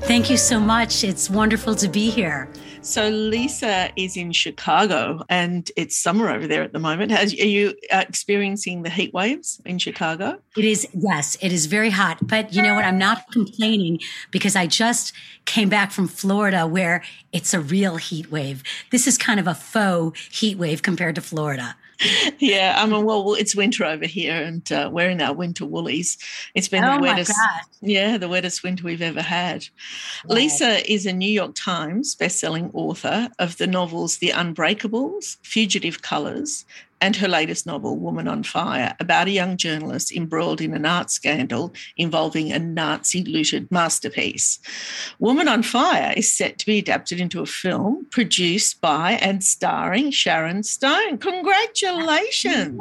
Thank you so much. It's wonderful to be here. So Lisa is in Chicago and it's summer over there at the moment. Are you experiencing the heat waves in Chicago? It is, yes. It is very hot. But you know what? I'm not complaining because I just came back from Florida where it's a real heat wave. This is kind of a faux heat wave compared to Florida. Yeah. I mean, well, it's winter over here and we're in our winter woolies. It's been the wettest winter we've ever had. Wow. Lisa is a New York Times bestselling author of the novels The Unbreakables, Fugitive Colors, and her latest novel, Woman on Fire, about a young journalist embroiled in an art scandal involving a Nazi-looted masterpiece. Woman on Fire is set to be adapted into a film produced by and starring Sharon Stone. Congratulations.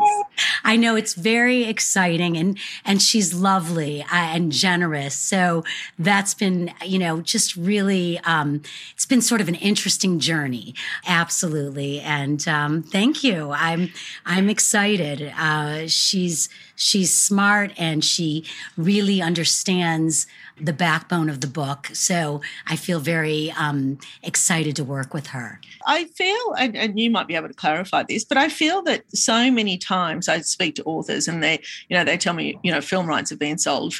I know, it's very exciting, and she's lovely and generous. So that's been, you know, just really, it's been sort of an interesting journey. Absolutely. And thank you. I'm excited. She's smart and she really understands the backbone of the book. So I feel very excited to work with her. I feel, and you might be able to clarify this, but I feel that so many times I speak to authors and they tell me, you know, film rights have been sold.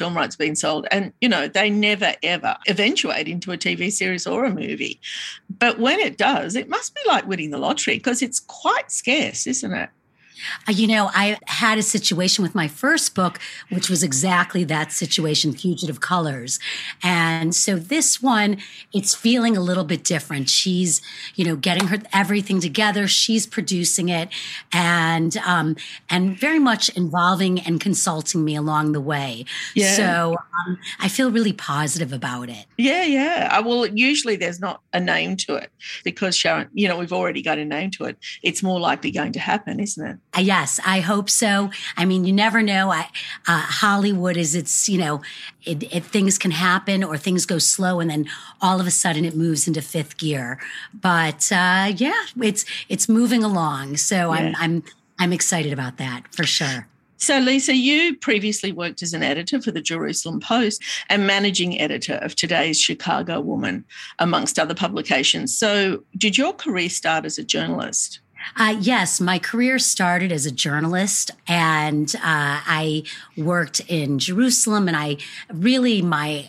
And, you know, they never, ever eventuate into a TV series or a movie. But when it does, it must be like winning the lottery because it's quite scarce, isn't it? You know, I had a situation with my first book, which was exactly that situation, Fugitive Colors. And so this one, it's feeling a little bit different. She's, you know, getting her everything together. She's producing it and very much involving and consulting me along the way. Yeah. So I feel really positive about it. Yeah, yeah. Well, usually there's not a name to it because, Sharon, you know, we've already got a name to it. It's more likely going to happen, isn't it? Yes, I hope so. I mean, you never know. Hollywood is, it's, you know, things can happen or things go slow and then all of a sudden it moves into fifth gear. But yeah, it's moving along. So yeah. I'm excited about that for sure. So, Lisa, you previously worked as an editor for the Jerusalem Post and managing editor of Today's Chicago Woman, amongst other publications. So did your career start as a journalist? Yes, my career started as a journalist and I worked in Jerusalem and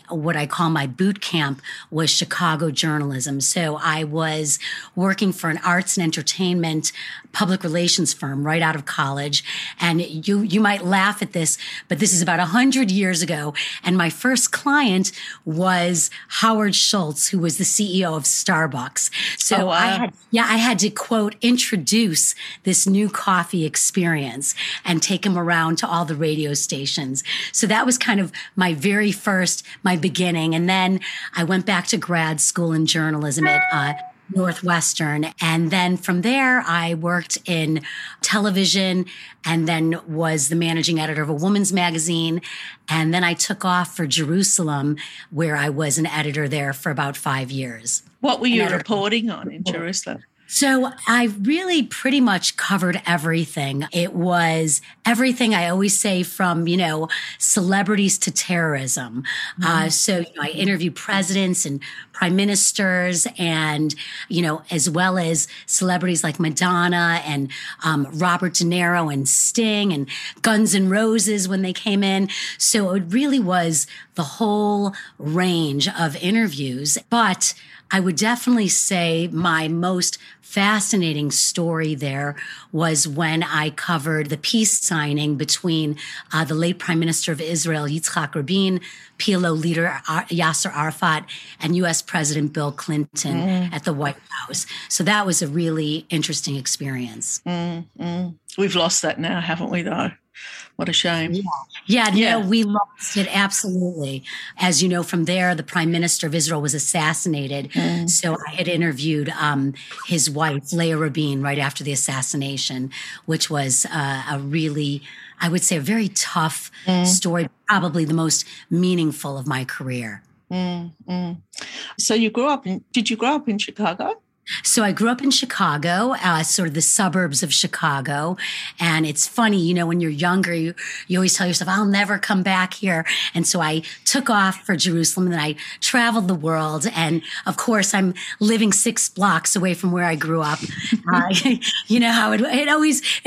what I call my boot camp was Chicago journalism. So I was working for an arts and entertainment public relations firm right out of college. And you might laugh at this, but this is about 100 years ago. And my first client was Howard Schultz, who was the CEO of Starbucks. So oh, wow. I had to, quote, introduce this new coffee experience and take him around to all the radio stations. So that was kind of my very first, my beginning. And then I went back to grad school in journalism at Northwestern. And then from there, I worked in television and then was the managing editor of a woman's magazine. And then I took off for Jerusalem, where I was an editor there for about 5 years. What were you reporting on in Jerusalem? So I really pretty much covered everything. It was everything, I always say, from, you know, celebrities to terrorism. Mm-hmm. So you know, I interviewed presidents and prime ministers and, you know, as well as celebrities like Madonna and Robert De Niro and Sting and Guns N' Roses when they came in. So it really was the whole range of interviews. But I would definitely say my most fascinating story there was when I covered the peace signing between the late Prime Minister of Israel, Yitzhak Rabin, PLO leader Yasser Arafat, and U.S. President Bill Clinton at the White House. So that was a really interesting experience. We've lost that now, haven't we, though? What a shame. No, we lost it. Absolutely. As you know, from there, the Prime Minister of Israel was assassinated. So I had interviewed his wife, Leah Rabin, right after the assassination, which was a really, I would say, a very tough story, probably the most meaningful of my career. So you grew up in, did you grow up in Chicago? So I grew up in Chicago, sort of the suburbs of Chicago. And it's funny, you know, when you're younger, you always tell yourself, I'll never come back here. And so I took off for Jerusalem and then I traveled the world. And of course, I'm living 6 blocks away from where I grew up. You know how it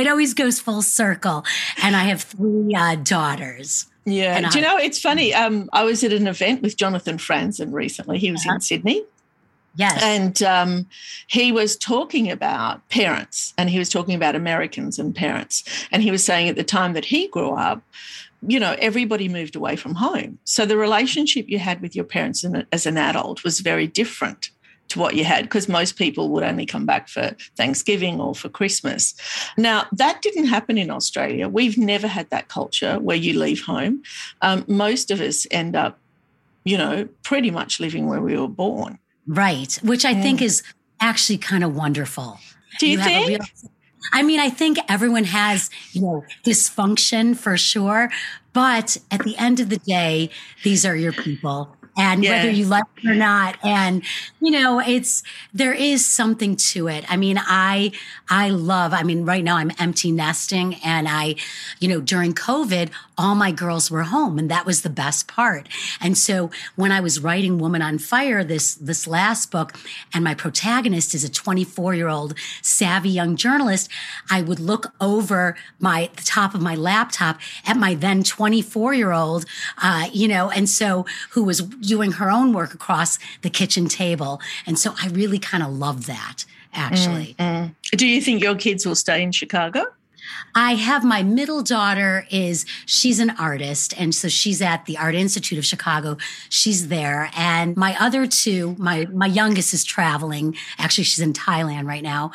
always goes full circle. And I have 3 daughters. Yeah. Do you know, it's funny. I was at an event with Jonathan Franzen recently. He was in Sydney. Yes. And he was talking about parents, and he was talking about Americans and parents. And he was saying at the time that he grew up, you know, everybody moved away from home. So the relationship you had with your parents as an adult was very different to what you had, because most people would only come back for Thanksgiving or for Christmas. Now, that didn't happen in Australia. We've never had that culture where you leave home. Most of us end up, you know, pretty much living where we were born. Right, which I think is actually kind of wonderful. Do you think? I mean, I think everyone has, you know, dysfunction for sure. But at the end of the day, these are your people. And whether you like it or not, and, you know, there is something to it. I mean, I mean, right now I'm empty nesting, and I, you know, during COVID, all my girls were home, and that was the best part. And so when I was writing Woman on Fire, this last book, and my protagonist is a 24-year-old savvy young journalist, I would look over the top of my laptop at my then 24-year-old, you know, and so who was doing her own work across the kitchen table. And so I really kind of love that, actually. Do you think your kids will stay in Chicago? I have my middle daughter she's an artist. And so she's at the Art Institute of Chicago. She's there. And my other two, my youngest is traveling. Actually, she's in Thailand right now.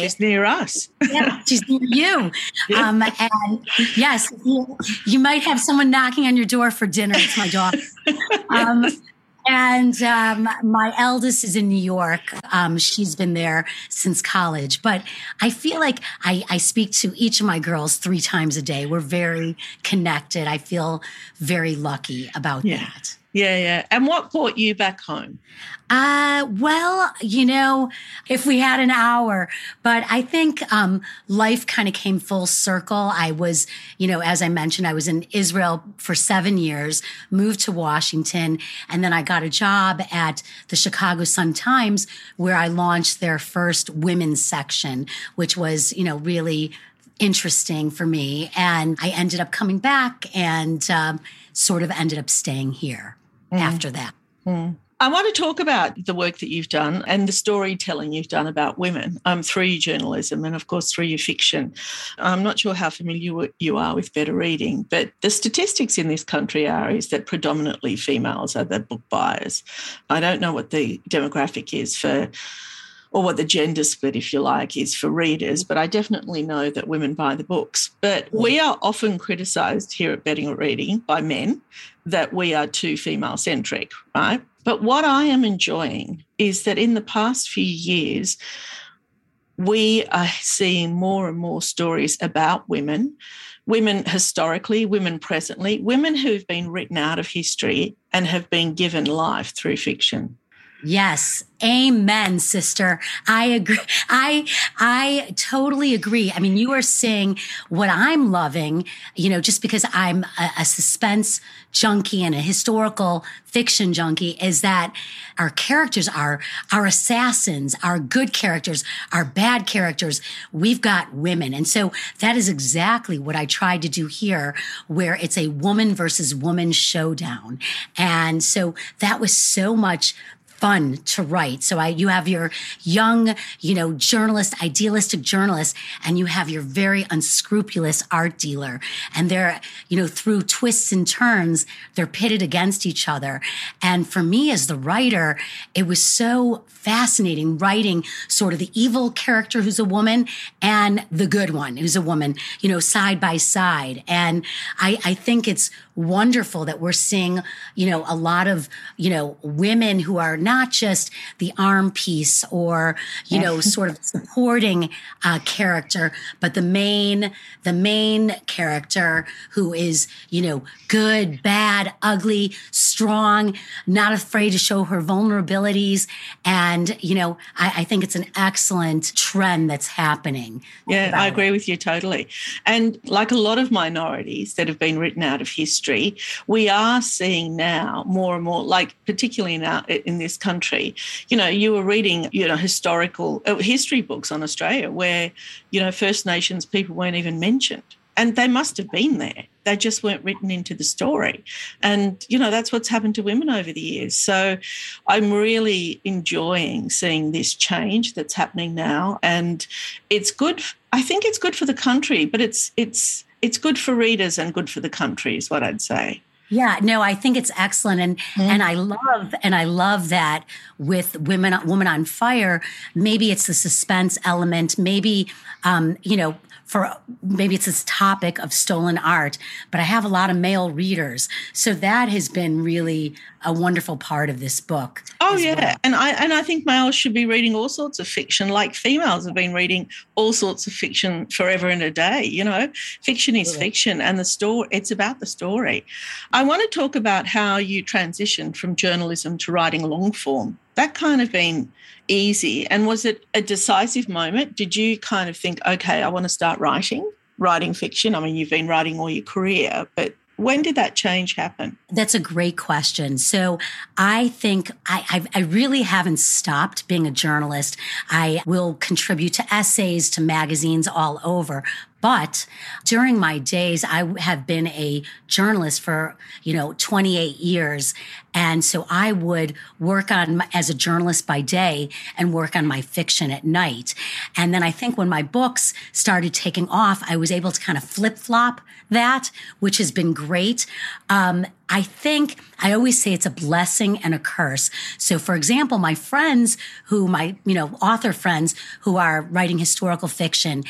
She's near us. Yeah, she's near you. Yeah. And yes, you might have someone knocking on your door for dinner. It's my daughter. And my eldest is in New York. She's been there since college. But I feel like I speak to each of my girls 3 times a day. We're very connected. I feel very lucky about that. Yeah, yeah. And what brought you back home? Well, you know, if we had an hour, but I think life kind of came full circle. I was, you know, as I mentioned, I was in Israel for 7 years, moved to Washington, and then I got a job at the Chicago Sun-Times, where I launched their first women's section, which was, you know, really interesting for me. And I ended up coming back and sort of ended up staying here. After that. I want to talk about the work that you've done and the storytelling you've done about women through your journalism and, of course, through your fiction. I'm not sure how familiar you are with better reading, but the statistics in this country is that predominantly females are the book buyers. I don't know what the demographic is for, or what the gender split, if you like, is for readers, but I definitely know that women buy the books. But we are often criticised here at Betting or Reading by men that we are too female-centric, right? But what I am enjoying is that in the past few years, we are seeing more and more stories about women historically, women presently, women who've been written out of history and have been given life through fiction. Yes. Amen, sister. I agree. I totally agree. I mean, you are seeing what I'm loving, you know, just because I'm a suspense junkie and a historical fiction junkie, is that our characters are our assassins, our good characters, our bad characters. We've got women. And so that is exactly what I tried to do here, where it's a woman versus woman showdown. And so that was so much fun to write. So you have your young, journalist, idealistic journalist, and you have your very unscrupulous art dealer. And they're, through twists and turns, they're pitted against each other. And for me as the writer, it was so fascinating writing sort of the evil character who's a woman and the good one who's a woman, side by side. And I think it's wonderful that we're seeing, a lot of, women who are not just the arm piece or, sort of supporting character, but the main character who is, good, bad, ugly, strong, not afraid to show her vulnerabilities. And, I think it's an excellent trend that's happening. Yeah, I agree with you totally. And like a lot of minorities that have been written out of history, we are seeing now more and more, like particularly in this country, you were reading, historical history books on Australia where, First Nations people weren't even mentioned. And they must have been there. They just weren't written into the story. And, that's what's happened to women over the years. So I'm really enjoying seeing this change that's happening now. And it's good. I think it's good for the country, but it's good for readers and good for the country is what I'd say. Yeah, no, I think it's excellent. And I love that with Woman on Fire, maybe it's the suspense element, maybe, maybe it's this topic of stolen art, but I have a lot of male readers. So that has been really a wonderful part of this book. Oh, yeah. Well. And I think males should be reading all sorts of fiction, like females have been reading all sorts of fiction forever and a day. Fiction is fiction, and it's about the story. I want to talk about how you transitioned from journalism to writing long form. That kind of been easy. And was it a decisive moment? Did you kind of think, okay, I want to start writing fiction? I mean, you've been writing all your career, but when did that change happen? That's a great question. So I think I really haven't stopped being a journalist. I will contribute to essays, to magazines all over. But during my days, I have been a journalist for, 28 years. And so I would work as a journalist by day and work on my fiction at night. And then I think when my books started taking off, I was able to kind of flip-flop that, which has been great. I think I always say it's a blessing and a curse. So for example, my friends who author friends who are writing historical fiction,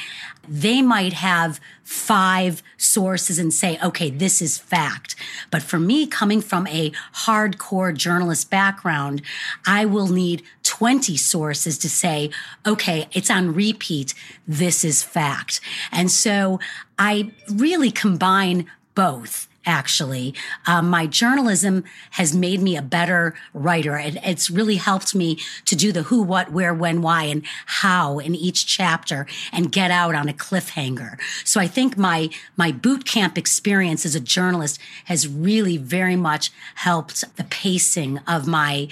they might have 5 sources and say, okay, this is fact. But for me, coming from a hardcore journalist background, I will need 20 sources to say, okay, it's on repeat. This is fact. And so I really combine both. Actually, my journalism has made me a better writer. It's really helped me to do the who, what, where, when, why, and how in each chapter and get out on a cliffhanger. So I think my boot camp experience as a journalist has really very much helped the pacing of my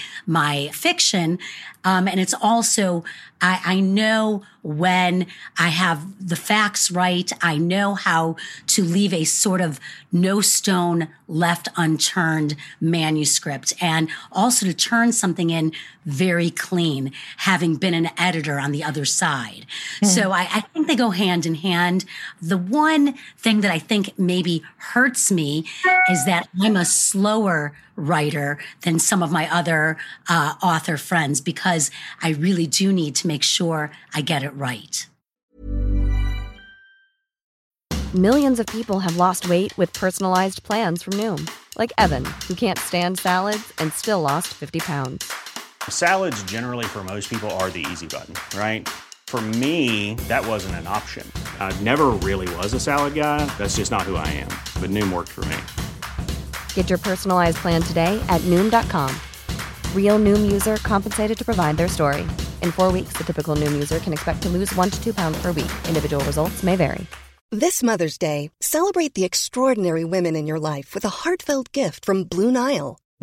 fiction. And it's also, I know when I have the facts right, I know how to leave a sort of no stone left unturned manuscript and also to turn something in very clean, having been an editor on the other side. Mm. So I think they go hand in hand. The one thing that I think maybe hurts me is that I'm a slower writer than some of my other author friends because I really do need to make sure I get it right. Millions of people have lost weight with personalized plans from Noom, like Evan, who can't stand salads and still lost 50 pounds. Salads generally for most people are the easy button, right? For me, that wasn't an option. I never really was a salad guy. That's just not who I am. But Noom worked for me. Get your personalized plan today at Noom.com. Real Noom user compensated to provide their story. In 4 weeks, the typical Noom user can expect to lose 1 to 2 pounds per week. Individual results may vary. This Mother's Day, celebrate the extraordinary women in your life with a heartfelt gift from Blue Nile.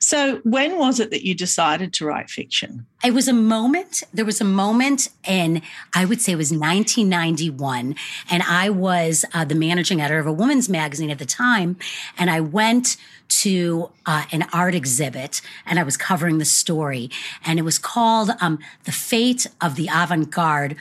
So when was it that you decided to write fiction? It was a moment. There was a moment, and I would say it was 1991. And I was the managing editor of a woman's magazine at the time. And I went to an art exhibit, and I was covering the story. And it was called The Fate of the Avant-Garde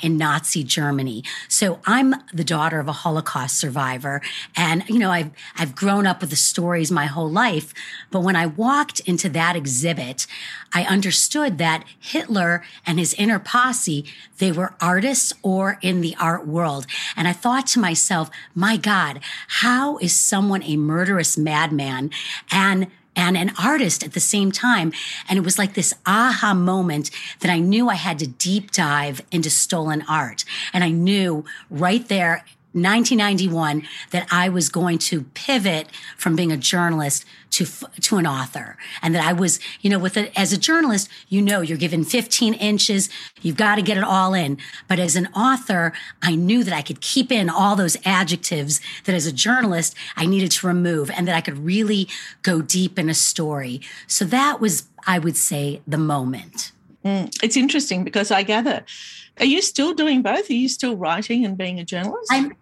in Nazi Germany. So I'm the daughter of a Holocaust survivor. And, you know, I've grown up with the stories my whole life. But when I walked into that exhibit, I understood that Hitler and his inner posse, they were artists or in the art world. And I thought to myself, my God, how is someone a murderous madman and an artist at the same time? And it was like this aha moment that I knew I had to deep dive into stolen art. And I knew right there, 1991, that I was going to pivot from being a journalist to an author. And that I was, you know, as a journalist, you know, you're given 15 inches. You've got to get it all in. But as an author, I knew that I could keep in all those adjectives that as a journalist, I needed to remove, and that I could really go deep in a story. So that was, I would say, the moment. It's interesting because I gather, are you still doing both? Are you still writing and being a journalist? I'm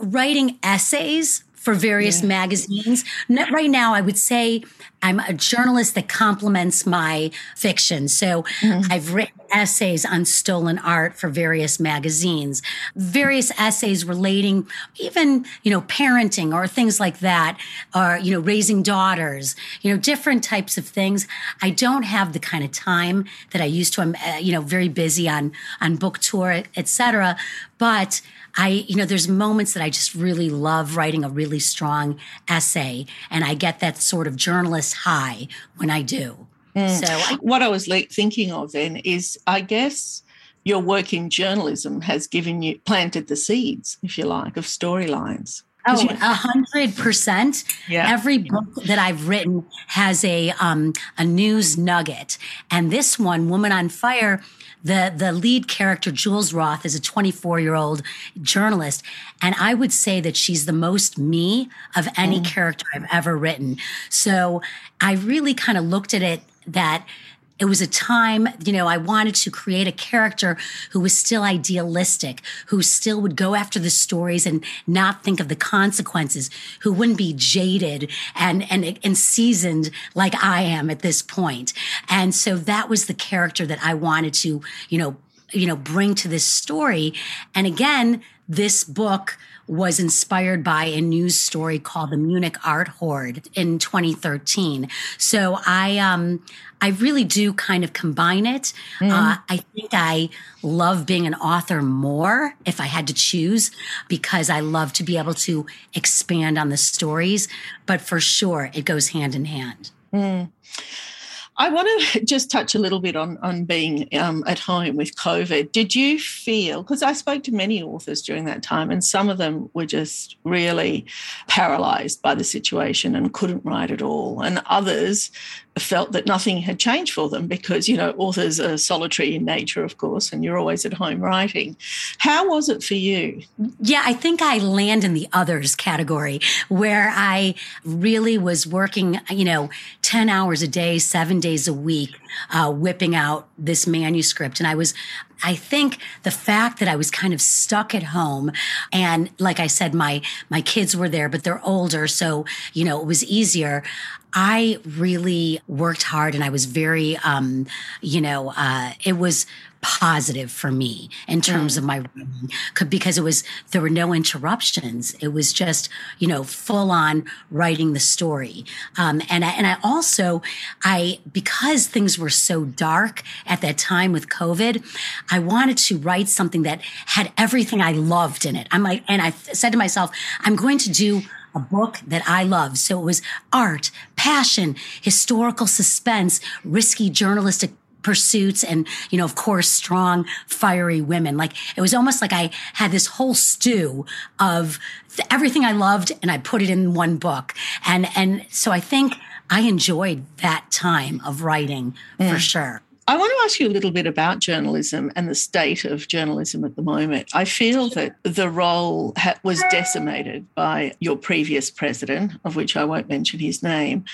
writing essays for various magazines. Right now, I would say I'm a journalist that complements my fiction. So I've written essays on stolen art for various magazines, various essays relating even, you know, parenting or things like that, or, you know, raising daughters, you know, different types of things. I don't have the kind of time that I used to. I'm, you know, very busy on book tour, et cetera. But I, you know, there's moments that I just really love writing a really strong essay, and I get that sort of journalist high when I do. So what I was thinking of then is, I guess your work in journalism has given you, planted the seeds, if you like, of storylines. Oh, 100%. Every book that I've written has a news nugget. And this one, Woman on Fire, the lead character, Jules Roth, is a 24-year-old journalist. And I would say that she's the most me of any character I've ever written. So I really kind of looked at it that it was a time, you know, I wanted to create a character who was still idealistic, who still would go after the stories and not think of the consequences, who wouldn't be jaded and seasoned like I am at this point. And so that was the character that I wanted to, you know, bring to this story. And again, this book was inspired by a news story called the Munich Art Hoard in 2013. So I really do kind of combine it. I think I love being an author more if I had to choose, because I love to be able to expand on the stories. But for sure, it goes hand in hand. I want to just touch a little bit on being at home with COVID. Did you feel, because I spoke to many authors during that time, and some of them were just really paralysed by the situation and couldn't write at all, and others felt that nothing had changed for them because, you know, authors are solitary in nature, of course, and you're always at home writing. How was it for you? Yeah, I think I land in the others category, where I really was working, you know, 10 hours a day, 7 days a week, whipping out this manuscript. And I think the fact that I was kind of stuck at home, and like I said, my kids were there, but they're older. So, you know, it was easier. I really worked hard, and I was very, it was positive for me in terms of my writing, because there were no interruptions. It was just, you know, full on writing the story. And I also, because things were so dark at that time with COVID, I wanted to write something that had everything I loved in it. I'm like, and I said to myself, I'm going to do a book that I love. So it was art, passion, historical suspense, risky journalistic pursuits, and, you know, of course, strong, fiery women. Like, it was almost like I had this whole stew of everything I loved, and I put it in one book. And so I think I enjoyed that time of writing for sure. I want to ask you a little bit about journalism and the state of journalism at the moment. I feel that the role was decimated by your previous president, of which I won't mention his name.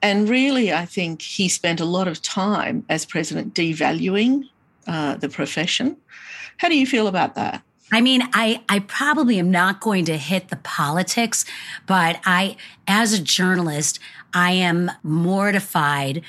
And really, I think he spent a lot of time as president devaluing the profession. How do you feel about that? I mean, I probably am not going to hit the politics, but as a journalist, I am mortified.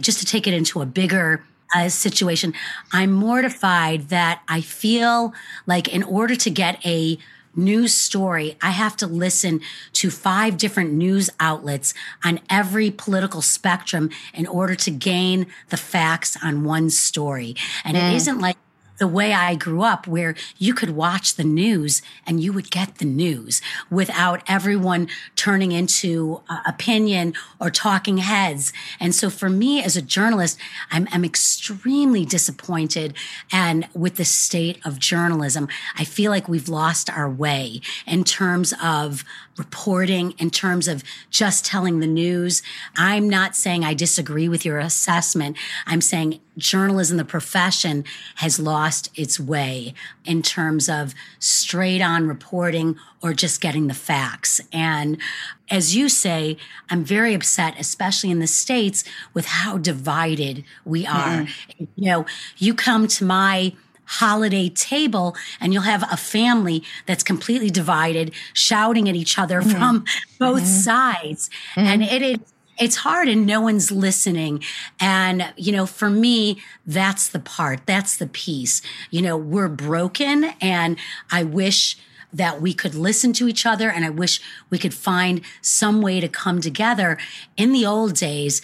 Just to take it into a bigger situation. I'm mortified that I feel like in order to get a news story, I have to listen to 5 different news outlets on every political spectrum in order to gain the facts on one story. And it isn't like the way I grew up where you could watch the news and you would get the news without everyone turning into opinion or talking heads. And so for me as a journalist, I'm extremely disappointed and with the state of journalism. I feel like we've lost our way in terms of reporting, in terms of just telling the news. I'm not saying I disagree with your assessment. I'm saying journalism, the profession, has lost its way in terms of straight-on reporting or just getting the facts. And as you say, I'm very upset, especially in the States, with how divided we are. You know, you come to my holiday table and you'll have a family that's completely divided, shouting at each other from both sides. And it's hard and no one's listening. And, you know, for me, that's the part, that's the piece. You know, we're broken and I wish that we could listen to each other and I wish we could find some way to come together. In the old days,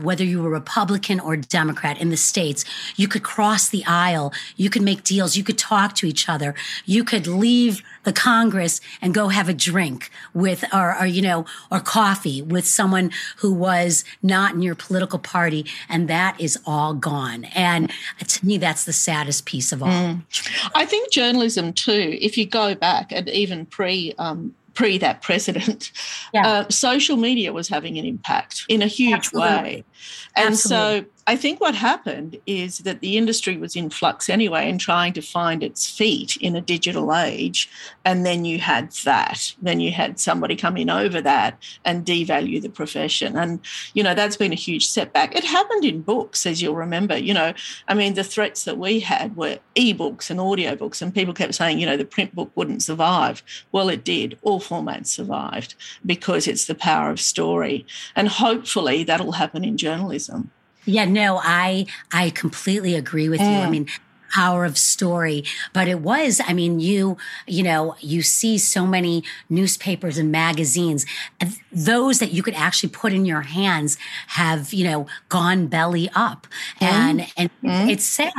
whether you were Republican or Democrat in the States, you could cross the aisle, you could make deals, you could talk to each other, you could leave the Congress and go have a drink with or coffee with someone who was not in your political party. And that is all gone. And to me, that's the saddest piece of all. I think journalism too, if you go back and even pre that president, social media was having an impact in a huge way. And so I think what happened is that the industry was in flux anyway and trying to find its feet in a digital age. And then you had that. Then you had somebody come in over that and devalue the profession. And, you know, that's been a huge setback. It happened in books, as you'll remember. You know, I mean, the threats that we had were ebooks and audiobooks, and people kept saying, you know, the print book wouldn't survive. Well, it did. All formats survived because it's the power of story. And hopefully that'll happen in journalism. Yeah, no, I completely agree with you. I mean, power of story. But it was, I mean, you see so many newspapers and magazines, those that you could actually put in your hands have, you know, gone belly up. And it's sad.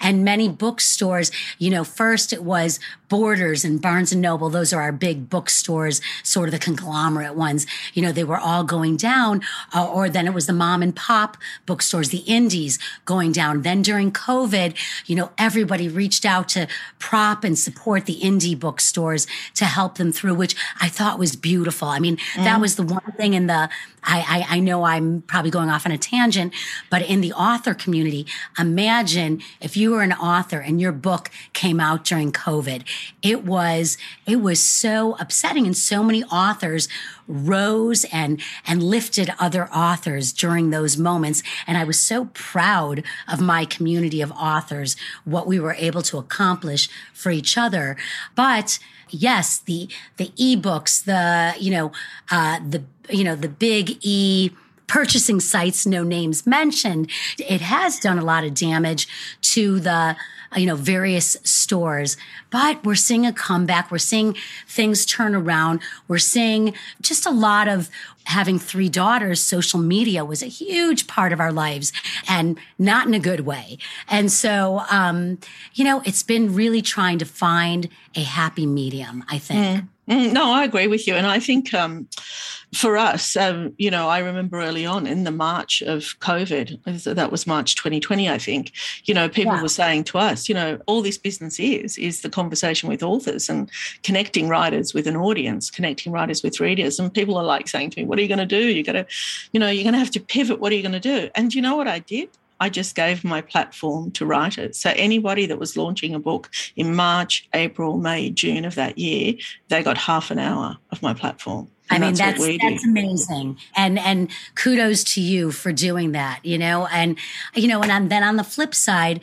And many bookstores, you know, first it was Borders and Barnes and Noble. Those are our big bookstores, sort of the conglomerate ones. You know, they were all going down, or then it was the mom and pop bookstores, the indies going down. Then during COVID, you know, everybody reached out to prop and support the indie bookstores to help them through, which I thought was beautiful. I mean, that was the one thing in the, I know I'm probably going off on a tangent, but in the author community, imagine if you were an author and your book came out during COVID. It was so upsetting, and so many authors rose and lifted other authors during those moments. And I was so proud of my community of authors, what we were able to accomplish for each other. But yes, the ebooks, the big E purchasing sites, no names mentioned, it has done a lot of damage to the, you know, various stores, but we're seeing a comeback. We're seeing things turn around. We're seeing just a lot of, having 3 daughters, social media was a huge part of our lives, and not in a good way. And so, it's been really trying to find a happy medium, I think. No, I agree with you. And I think for us, you know, I remember early on in the March of COVID, that was March 2020, I think, you know, people were saying to us, you know, all this business is the conversation with authors and connecting writers with an audience, connecting writers with readers. And people are like saying to me, what are you going to do? You're going to, you know, you're going to have to pivot. What are you going to do? And you know what I did? I just gave my platform to writers. So anybody that was launching a book in March, April, May, June of that year, they got half an hour of my platform. I mean, that's amazing. And kudos to you for doing that, you know. And, you know, and then on the flip side,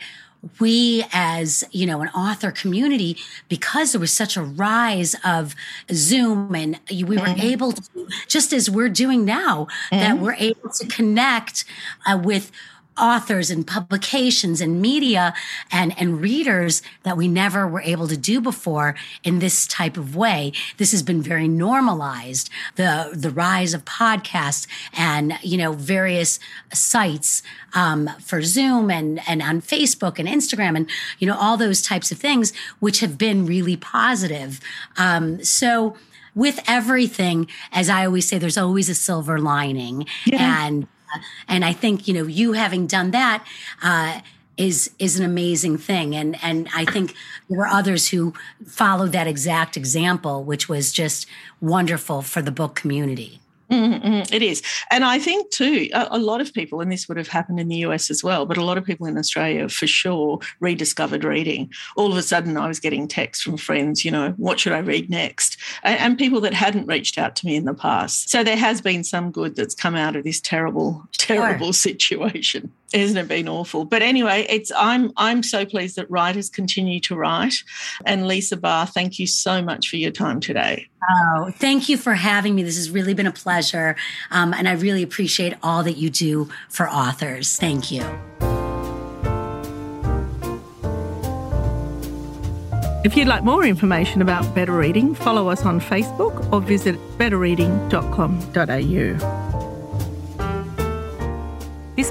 we as, you know, an author community, because there was such a rise of Zoom and we were able to, just as we're doing now, that we're able to connect with authors and publications and media and readers that we never were able to do before in this type of way. This has been very normalized, the rise of podcasts and, you know, various sites for Zoom and on Facebook and Instagram and, you know, all those types of things, which have been really positive. So with everything, as I always say, there's always a silver lining. Yeah. And I think, you know, you having done that is an amazing thing. And I think there were others who followed that exact example, which was just wonderful for the book community. It is. And I think, too, a lot of people, and this would have happened in the US as well, but a lot of people in Australia for sure rediscovered reading. All of a sudden I was getting texts from friends, you know, what should I read next? And people that hadn't reached out to me in the past. So there has been some good that's come out of this terrible, terrible situation. Hasn't it been awful? But anyway, I'm so pleased that writers continue to write. And Lisa Barr, thank you so much for your time today. Oh, thank you for having me. This has really been a pleasure. And I really appreciate all that you do for authors. Thank you. If you'd like more information about Better Reading, follow us on Facebook or visit betterreading.com.au. This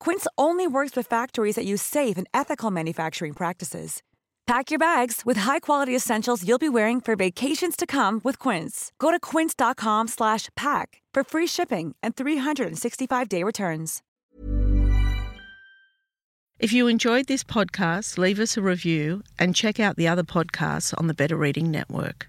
Quince only works with factories that use safe and ethical manufacturing practices. Pack your bags with high-quality essentials you'll be wearing for vacations to come with Quince. Go to quince.com/pack for free shipping and 365-day returns. If you enjoyed this podcast, leave us a review and check out the other podcasts on the Better Reading Network.